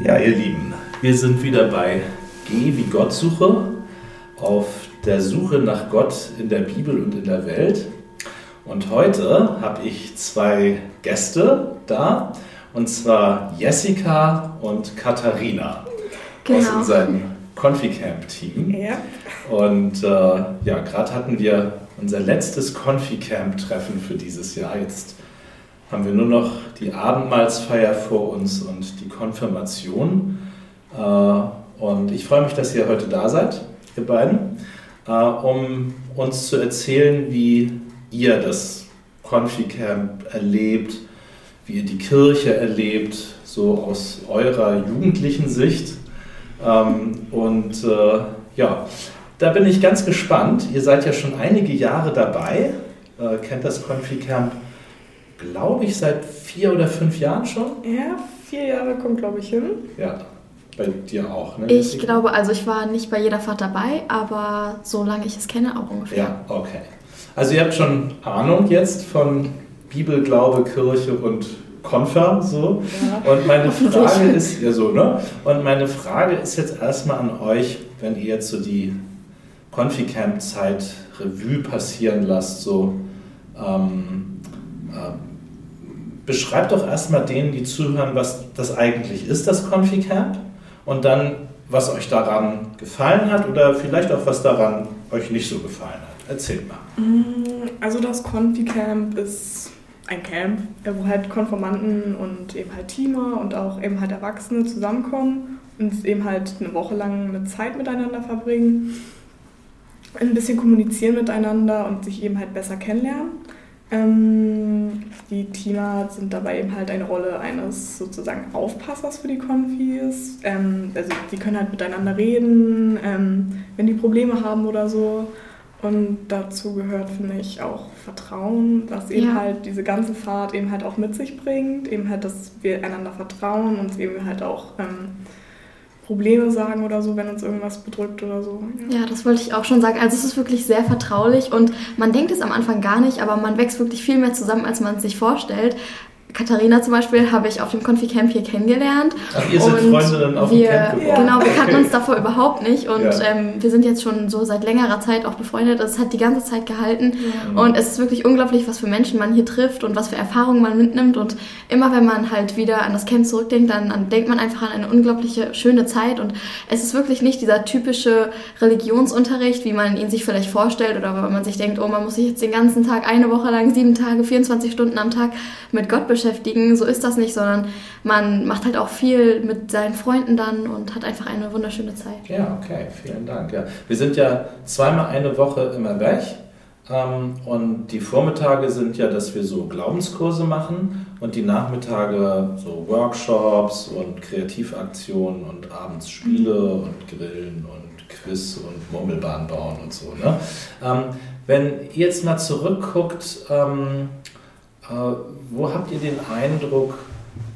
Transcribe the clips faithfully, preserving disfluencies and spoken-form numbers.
Ja, ihr Lieben, wir sind wieder bei Geh wie Gottsuche, auf der Suche nach Gott in der Bibel und in der Welt. Und heute habe ich zwei Gäste da, und zwar Jessica und Katharina genau. aus unserem Konfi-Camp-Team. Ja. Und äh, ja, gerade hatten wir unser letztes Konfi-Camp-Treffen für dieses Jahr. Jetzt haben wir nur noch die Abendmahlsfeier vor uns und die Konfirmation. Und ich freue mich, dass ihr heute da seid, ihr beiden, um uns zu erzählen, wie ihr das Konfi-Camp erlebt, wie ihr die Kirche erlebt, so aus eurer jugendlichen Sicht. Und ja, da bin ich ganz gespannt. Ihr seid ja schon einige Jahre dabei, kennt das Konfi-Camp, glaube ich, seit vier oder fünf Jahren schon. Ja, vier Jahre kommt, glaube ich, hin. Ja, bei dir auch, ne? Ich glaube, also ich war nicht bei jeder Fahrt dabei, aber solange ich es kenne, auch ungefähr. Ja, okay. Also ihr habt schon Ahnung jetzt von Bibel, Glaube, Kirche und Konfer, so. Ja. Und meine Frage ist, ja so, ne? Und meine Frage ist jetzt erstmal an euch, wenn ihr jetzt so die Konfi-Camp-Zeit Revue passieren lasst, so, ähm, beschreibt doch erstmal denen, die zuhören, was das eigentlich ist, das Konfi-Camp, und dann, was euch daran gefallen hat oder vielleicht auch, was daran euch nicht so gefallen hat. Erzählt mal. Also das Konfi-Camp ist ein Camp, wo halt Konformanten und eben halt Teamer und auch eben halt Erwachsene zusammenkommen und eben halt eine Woche lang eine Zeit miteinander verbringen, ein bisschen kommunizieren miteinander und sich eben halt besser kennenlernen. Die Teamer sind dabei eben halt eine Rolle eines sozusagen Aufpassers für die Konfis. Ähm, also die können halt miteinander reden, ähm, wenn die Probleme haben oder so. Und dazu gehört, finde ich, auch Vertrauen, was eben ja. halt diese ganze Fahrt eben halt auch mit sich bringt. Eben halt, dass wir einander vertrauen und eben halt auch ähm, Probleme sagen oder so, wenn uns irgendwas bedrückt oder so. Ja. ja, das wollte ich auch schon sagen. Also es ist wirklich sehr vertraulich und man denkt es am Anfang gar nicht, aber man wächst wirklich viel mehr zusammen, als man es sich vorstellt. Katharina zum Beispiel habe ich auf dem Konfi-Camp hier kennengelernt. Ach, ihr seid Freunde dann auf wir, dem Camp geworden. Genau, wir kannten uns davor überhaupt nicht und ja. ähm, wir sind jetzt schon so seit längerer Zeit auch befreundet. Es hat die ganze Zeit gehalten ja. und es ist wirklich unglaublich, was für Menschen man hier trifft und was für Erfahrungen man mitnimmt, und immer wenn man halt wieder an das Camp zurückdenkt, dann, dann denkt man einfach an eine unglaubliche, schöne Zeit, und es ist wirklich nicht dieser typische Religionsunterricht, wie man ihn sich vielleicht vorstellt oder wenn man sich denkt, oh, man muss sich jetzt den ganzen Tag, eine Woche lang, sieben Tage, vierundzwanzig Stunden am Tag mit Gott beschäftigen. So ist das nicht, sondern man macht halt auch viel mit seinen Freunden dann und hat einfach eine wunderschöne Zeit. Ja, okay, vielen Dank. Ja. Wir sind ja zweimal eine Woche immer weg, ähm, und die Vormittage sind ja, dass wir so Glaubenskurse machen und die Nachmittage so Workshops und Kreativaktionen und abends Spiele und Grillen und Quiz und Murmelbahn bauen und so. Ne? Ähm, wenn ihr jetzt mal zurückguckt, ähm, Uh, wo habt ihr den Eindruck,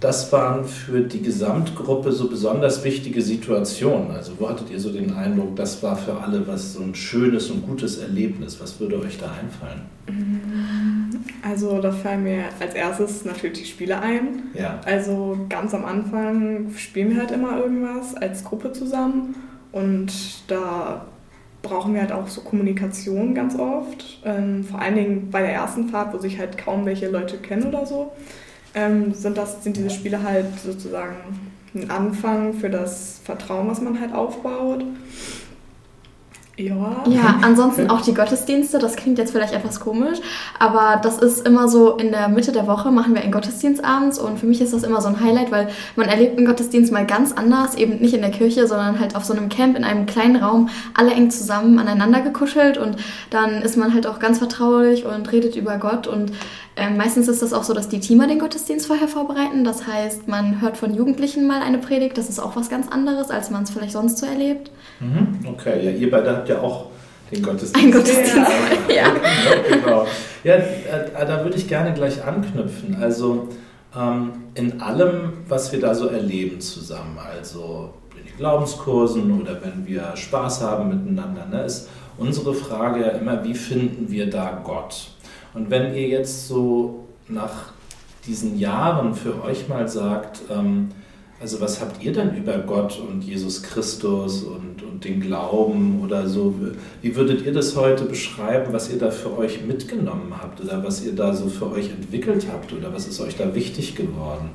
das waren für die Gesamtgruppe so besonders wichtige Situationen? Also wo hattet ihr so den Eindruck, das war für alle was so ein schönes und gutes Erlebnis? Was würde euch da einfallen? Also da fallen mir als erstes natürlich die Spiele ein. Ja. Also ganz am Anfang spielen wir halt immer irgendwas als Gruppe zusammen, und da brauchen wir halt auch so Kommunikation ganz oft, ähm, vor allen Dingen bei der ersten Fahrt, wo sich halt kaum welche Leute kennen oder so, ähm, sind, das, sind diese Spiele halt sozusagen ein Anfang für das Vertrauen, was man halt aufbaut. Ja. ja, ansonsten auch die Gottesdienste, das klingt jetzt vielleicht etwas komisch, aber das ist immer so, in der Mitte der Woche machen wir einen Gottesdienst abends, und für mich ist das immer so ein Highlight, weil man erlebt einen Gottesdienst mal ganz anders, eben nicht in der Kirche, sondern halt auf so einem Camp in einem kleinen Raum, alle eng zusammen aneinander gekuschelt, und dann ist man halt auch ganz vertraulich und redet über Gott, und äh, meistens ist das auch so, dass die Teamer den Gottesdienst vorher vorbereiten, das heißt, man hört von Jugendlichen mal eine Predigt, das ist auch was ganz anderes, als man es vielleicht sonst so erlebt. Mhm. Okay, ja, ihr beide habt ja auch den Gottesdienst. Ein Gottesdienst, ja. ja. ja, genau. ja da, da würde ich gerne gleich anknüpfen. Also ähm, in allem, was wir da so erleben zusammen, also in den Glaubenskursen oder wenn wir Spaß haben miteinander, ne, ist unsere Frage ja immer, wie finden wir da Gott? Und wenn ihr jetzt so nach diesen Jahren für euch mal sagt, ähm, Also was habt ihr dann über Gott und Jesus Christus und, und den Glauben oder so? Wie würdet ihr das heute beschreiben, was ihr da für euch mitgenommen habt oder was ihr da so für euch entwickelt habt oder was ist euch da wichtig geworden?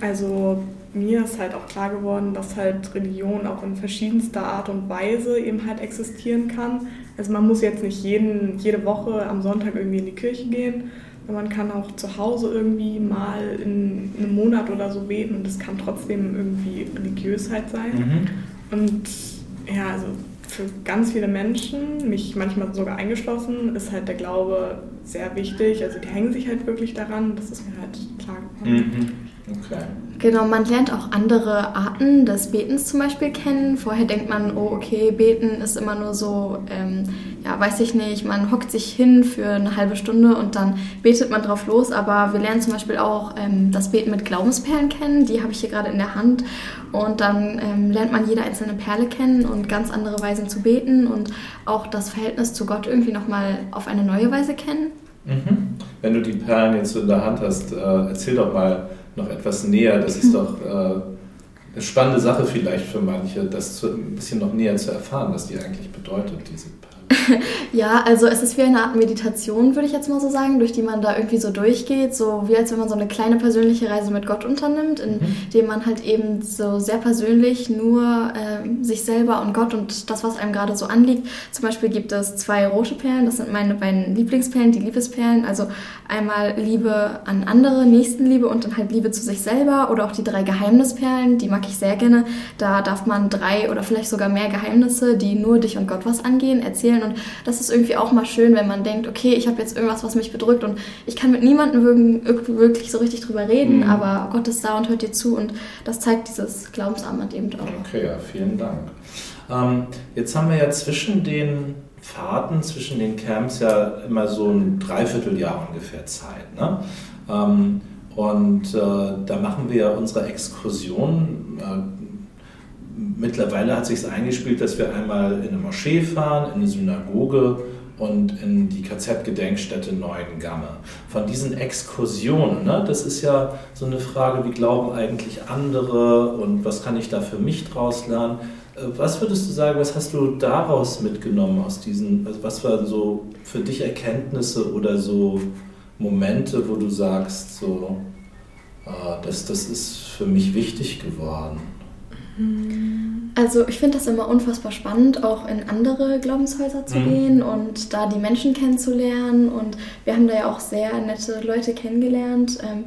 Also mir ist halt auch klar geworden, dass halt Religion auch in verschiedenster Art und Weise eben halt existieren kann. Also man muss jetzt nicht jeden, jede Woche am Sonntag irgendwie in die Kirche gehen, man kann auch zu Hause irgendwie mal in einem Monat oder so beten und es kann trotzdem irgendwie religiös halt sein. Mhm. Und ja, also für ganz viele Menschen, mich manchmal sogar eingeschlossen, ist halt der Glaube sehr wichtig. Also die hängen sich halt wirklich daran, das ist mir halt klar geworden. Mhm. Okay. Genau, man lernt auch andere Arten des Betens zum Beispiel kennen. Vorher denkt man, oh okay, Beten ist immer nur so, ähm, ja weiß ich nicht, man hockt sich hin für eine halbe Stunde und dann betet man drauf los. Aber wir lernen zum Beispiel auch ähm, das Beten mit Glaubensperlen kennen, die habe ich hier gerade in der Hand. Und dann ähm, lernt man jede einzelne Perle kennen und ganz andere Weisen zu beten und auch das Verhältnis zu Gott irgendwie nochmal auf eine neue Weise kennen. Mhm. Wenn du die Perlen jetzt in der Hand hast, äh, erzähl doch mal noch etwas näher. Das ist doch äh, eine spannende Sache vielleicht für manche, das zu, ein bisschen noch näher zu erfahren, was die eigentlich bedeutet, diese Perle. Ja, also es ist wie eine Art Meditation, würde ich jetzt mal so sagen, durch die man da irgendwie so durchgeht, so wie als wenn man so eine kleine persönliche Reise mit Gott unternimmt, indem mhm. man halt eben so sehr persönlich nur äh, sich selber und Gott und das, was einem gerade so anliegt. Zum Beispiel gibt es zwei rote Perlen, das sind meine beiden Lieblingsperlen, die Liebesperlen, also einmal Liebe an andere, Nächstenliebe und dann halt Liebe zu sich selber oder auch die drei Geheimnisperlen, die mag ich sehr gerne. Da darf man drei oder vielleicht sogar mehr Geheimnisse, die nur dich und Gott was angehen, erzählen. Und das ist irgendwie auch mal schön, wenn man denkt, okay, ich habe jetzt irgendwas, was mich bedrückt und ich kann mit niemandem wirklich so richtig drüber reden, mhm. aber Gott ist da und hört dir zu und das zeigt dieses Glaubensarmband eben auch. Okay, ja, vielen Dank. Ähm, jetzt haben wir ja zwischen den Fahrten, zwischen den Camps ja immer so ein Dreivierteljahr ungefähr Zeit, ne? Ähm, und äh, da machen wir ja unsere Exkursion. Äh, Mittlerweile hat sich es eingespielt, dass wir einmal in eine Moschee fahren, in eine Synagoge und in die K Z-Gedenkstätte Neuengamme. Von diesen Exkursionen, ne, das ist ja so eine Frage, wie glauben eigentlich andere und was kann ich da für mich draus lernen? Was würdest du sagen, was hast du daraus mitgenommen aus diesen, was waren so für dich Erkenntnisse oder so Momente, wo du sagst, so, das, das ist für mich wichtig geworden? Also ich finde das immer unfassbar spannend, auch in andere Glaubenshäuser zu mhm. gehen und da die Menschen kennenzulernen. Und wir haben da ja auch sehr nette Leute kennengelernt. Ähm,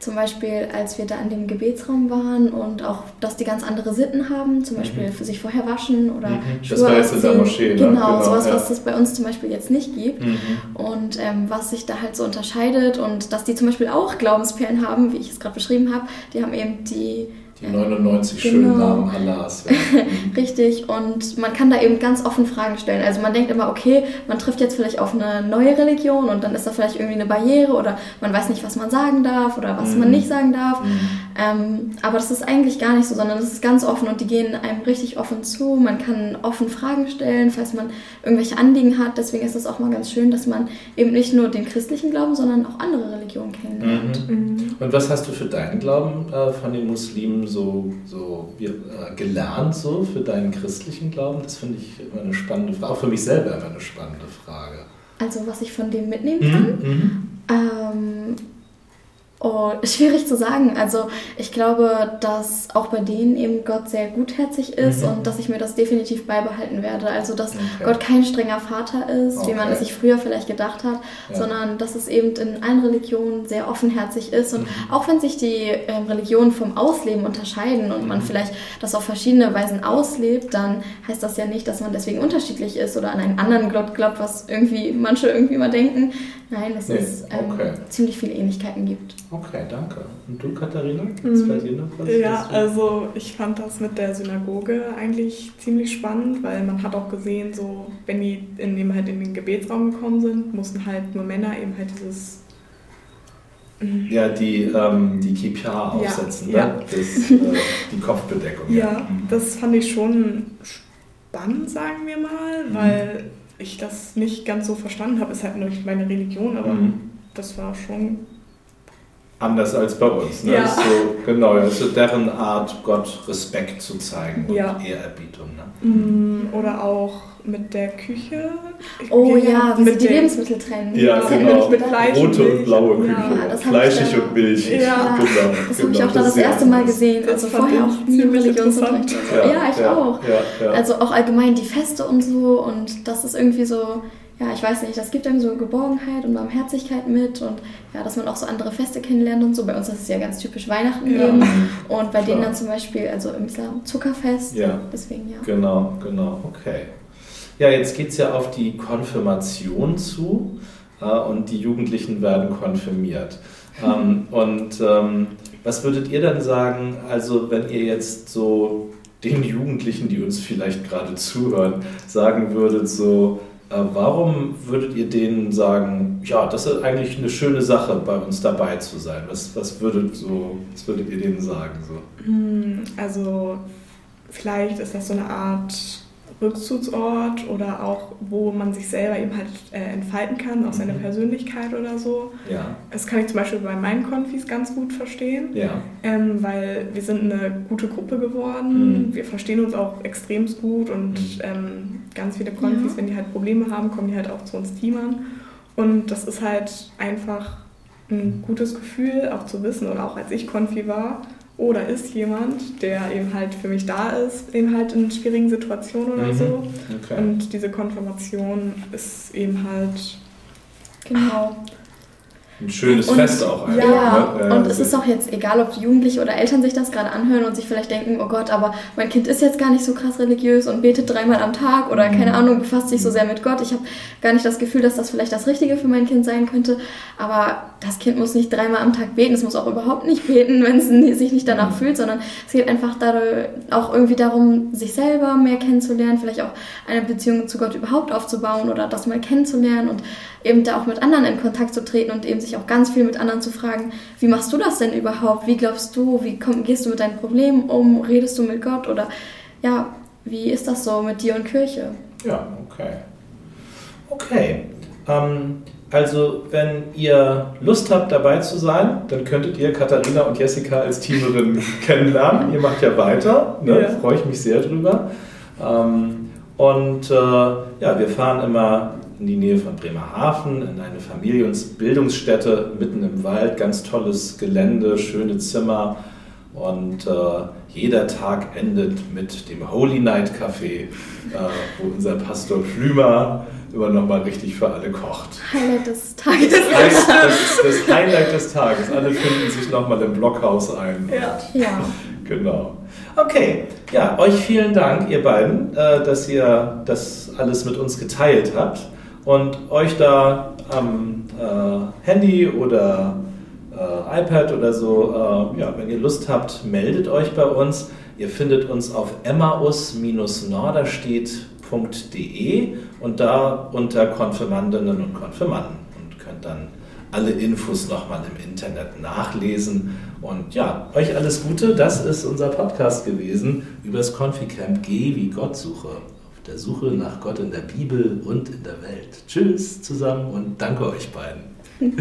zum Beispiel, als wir da in dem Gebetsraum waren und auch, dass die ganz andere Sitten haben, zum Beispiel mhm. für sich vorher waschen oder mhm. Schuhe. Das war jetzt in der Moschee, ne? Genau, genau, sowas, ja. Was es bei uns zum Beispiel jetzt nicht gibt. Mhm. Und ähm, was sich da halt so unterscheidet und dass die zum Beispiel auch Glaubensperlen haben, wie ich es gerade beschrieben habe, die haben eben die... Die neunundneunzig genau. schönen Namen Allahs. Ja. Richtig, und man kann da eben ganz offen Fragen stellen. Also man denkt immer, okay, man trifft jetzt vielleicht auf eine neue Religion und dann ist da vielleicht irgendwie eine Barriere oder man weiß nicht, was man sagen darf oder was mhm. man nicht sagen darf. Mhm. Ähm, aber das ist eigentlich gar nicht so, sondern es ist ganz offen und die gehen einem richtig offen zu. Man kann offen Fragen stellen, falls man irgendwelche Anliegen hat. Deswegen ist es auch mal ganz schön, dass man eben nicht nur den christlichen Glauben, sondern auch andere Religionen kennenlernt. Mhm. Mhm. Und was hast du für deinen Glauben äh, von den Muslimen so, so wie, äh, gelernt so für deinen christlichen Glauben? Das finde ich immer eine spannende Frage, auch für mich selber immer eine spannende Frage. Also was ich von dem mitnehmen kann? Mhm. Ähm, oh, schwierig zu sagen. Also ich glaube, dass auch bei denen eben Gott sehr gutherzig ist mhm. und dass ich mir das definitiv beibehalten werde. Also dass okay. Gott kein strenger Vater ist, okay. wie man es sich früher vielleicht gedacht hat, ja. sondern dass es eben in allen Religionen sehr offenherzig ist. Und mhm. auch wenn sich die ähm, Religionen vom Ausleben unterscheiden und mhm. man vielleicht das auf verschiedene Weisen auslebt, dann heißt das ja nicht, dass man deswegen unterschiedlich ist oder an einen anderen Gott glaubt, was irgendwie manche irgendwie mal denken. Nein, dass nee. es ähm, okay. ziemlich viele Ähnlichkeiten gibt. Okay, danke. Und du, Katharina? Ist bei dir noch was? Ja, also ich fand das mit der Synagoge eigentlich ziemlich spannend, weil man hat auch gesehen, so wenn die in dem halt in den Gebetsraum gekommen sind, mussten halt nur Männer eben halt dieses... Ja, die, ähm, die Kippa aufsetzen, ja, ne? Ja. Das, äh, die Kopfbedeckung. Ja, ja, das fand ich schon spannend, sagen wir mal, mhm. weil ich das nicht ganz so verstanden habe. Ist halt nicht meine Religion, aber mhm. das war schon... anders als bei uns. Ne? Ja. So, genau, also deren Art, Gott Respekt zu zeigen, ja, und Ehrerbietung. Ne? Oder auch mit der Küche. Ich oh ja, wie sie die Lebensmittel trennen. Ja, das genau. Mit Fleisch rote und, und blaue Küche. Ja, fleischig und milchig. Ja. Ja. Genau, das habe genau, ich auch da das, das erste Mal gesehen. Das also vorher auch nie Religionsunterricht. Ja, ja, ich ja, auch. Ja, ja. Also auch allgemein die Feste und so. Und das ist irgendwie so... Ja, ich weiß nicht, das gibt einem so Geborgenheit und Barmherzigkeit mit und ja, dass man auch so andere Feste kennenlernt und so. Bei uns ist es ja ganz typisch Weihnachten eben, ja, und bei denen dann zum Beispiel, also im Islam Zuckerfest, ja, deswegen ja. Genau, genau, okay. Ja, jetzt geht es ja auf die Konfirmation zu äh, und die Jugendlichen werden konfirmiert. Ähm, und ähm, was würdet ihr dann sagen, also wenn ihr jetzt so den Jugendlichen, die uns vielleicht gerade zuhören, sagen würdet so... Warum würdet ihr denen sagen, ja, das ist eigentlich eine schöne Sache, bei uns dabei zu sein? Was, was, würdet, so, was würdet ihr denen sagen? So? Also vielleicht ist das so eine Art Rückzugsort oder auch, wo man sich selber eben halt äh, entfalten kann, auch seine mhm. Persönlichkeit oder so. Ja. Das kann ich zum Beispiel bei meinen Konfis ganz gut verstehen, ja, ähm, weil wir sind eine gute Gruppe geworden, mhm. wir verstehen uns auch extrem gut und mhm. ähm, ganz viele Konfis, ja, wenn die halt Probleme haben, kommen die halt auch zu uns Teamern. Und das ist halt einfach ein gutes Gefühl, auch zu wissen. Und auch als ich Konfi war, oh, da ist jemand, der eben halt für mich da ist, eben halt in schwierigen Situationen oder mhm. so. Okay. Und diese Konfirmation ist eben halt... Genau. Ein schönes und, Fest auch eigentlich. Ja, ne? Und es ist auch jetzt egal, ob Jugendliche oder Eltern sich das gerade anhören und sich vielleicht denken, oh Gott, aber mein Kind ist jetzt gar nicht so krass religiös und betet dreimal am Tag oder keine Ahnung, befasst sich so sehr mit Gott. Ich habe gar nicht das Gefühl, dass das vielleicht das Richtige für mein Kind sein könnte. Aber das Kind muss nicht dreimal am Tag beten. Es muss auch überhaupt nicht beten, wenn es sich nicht danach fühlt, sondern es geht einfach dadurch, auch irgendwie darum, sich selber mehr kennenzulernen, vielleicht auch eine Beziehung zu Gott überhaupt aufzubauen oder das mal kennenzulernen und eben da auch mit anderen in Kontakt zu treten und eben sich auch ganz viel mit anderen zu fragen, wie machst du das denn überhaupt? Wie glaubst du? Wie komm, gehst du mit deinen Problemen um? Redest du mit Gott? Oder ja, wie ist das so mit dir und Kirche? Ja, okay. Okay. Ähm, also, wenn ihr Lust habt, dabei zu sein, dann könntet ihr Katharina und Jessica als Teamerinnen kennenlernen. Ihr macht ja weiter. Ne? Ja. Freue ich mich sehr drüber. Ähm, und äh, ja, wir fahren immer in die Nähe von Bremerhaven, in eine Familien- und Bildungsstätte mitten im Wald. Ganz tolles Gelände, schöne Zimmer. Und äh, jeder Tag endet mit dem Holy Night Café, äh, wo unser Pastor Flümer immer nochmal richtig für alle kocht. Highlight des Tages. Das heißt, das, das Highlight des Tages. Alle finden sich nochmal im Blockhaus ein. Ja, ja. Genau. Okay, ja, euch vielen Dank, ihr beiden, äh, dass ihr das alles mit uns geteilt habt. Und euch da am äh, Handy oder äh, iPad oder so, äh, ja, wenn ihr Lust habt, meldet euch bei uns. Ihr findet uns auf emmaus Bindestrich norderstedt Punkt de und da unter Konfirmandinnen und Konfirmanden und könnt dann alle Infos nochmal im Internet nachlesen. Und ja, euch alles Gute. Das ist unser Podcast gewesen über das Konfi-Camp Geh wie Gottsuche. Der Suche nach Gott in der Bibel und in der Welt. Tschüss zusammen und danke euch beiden.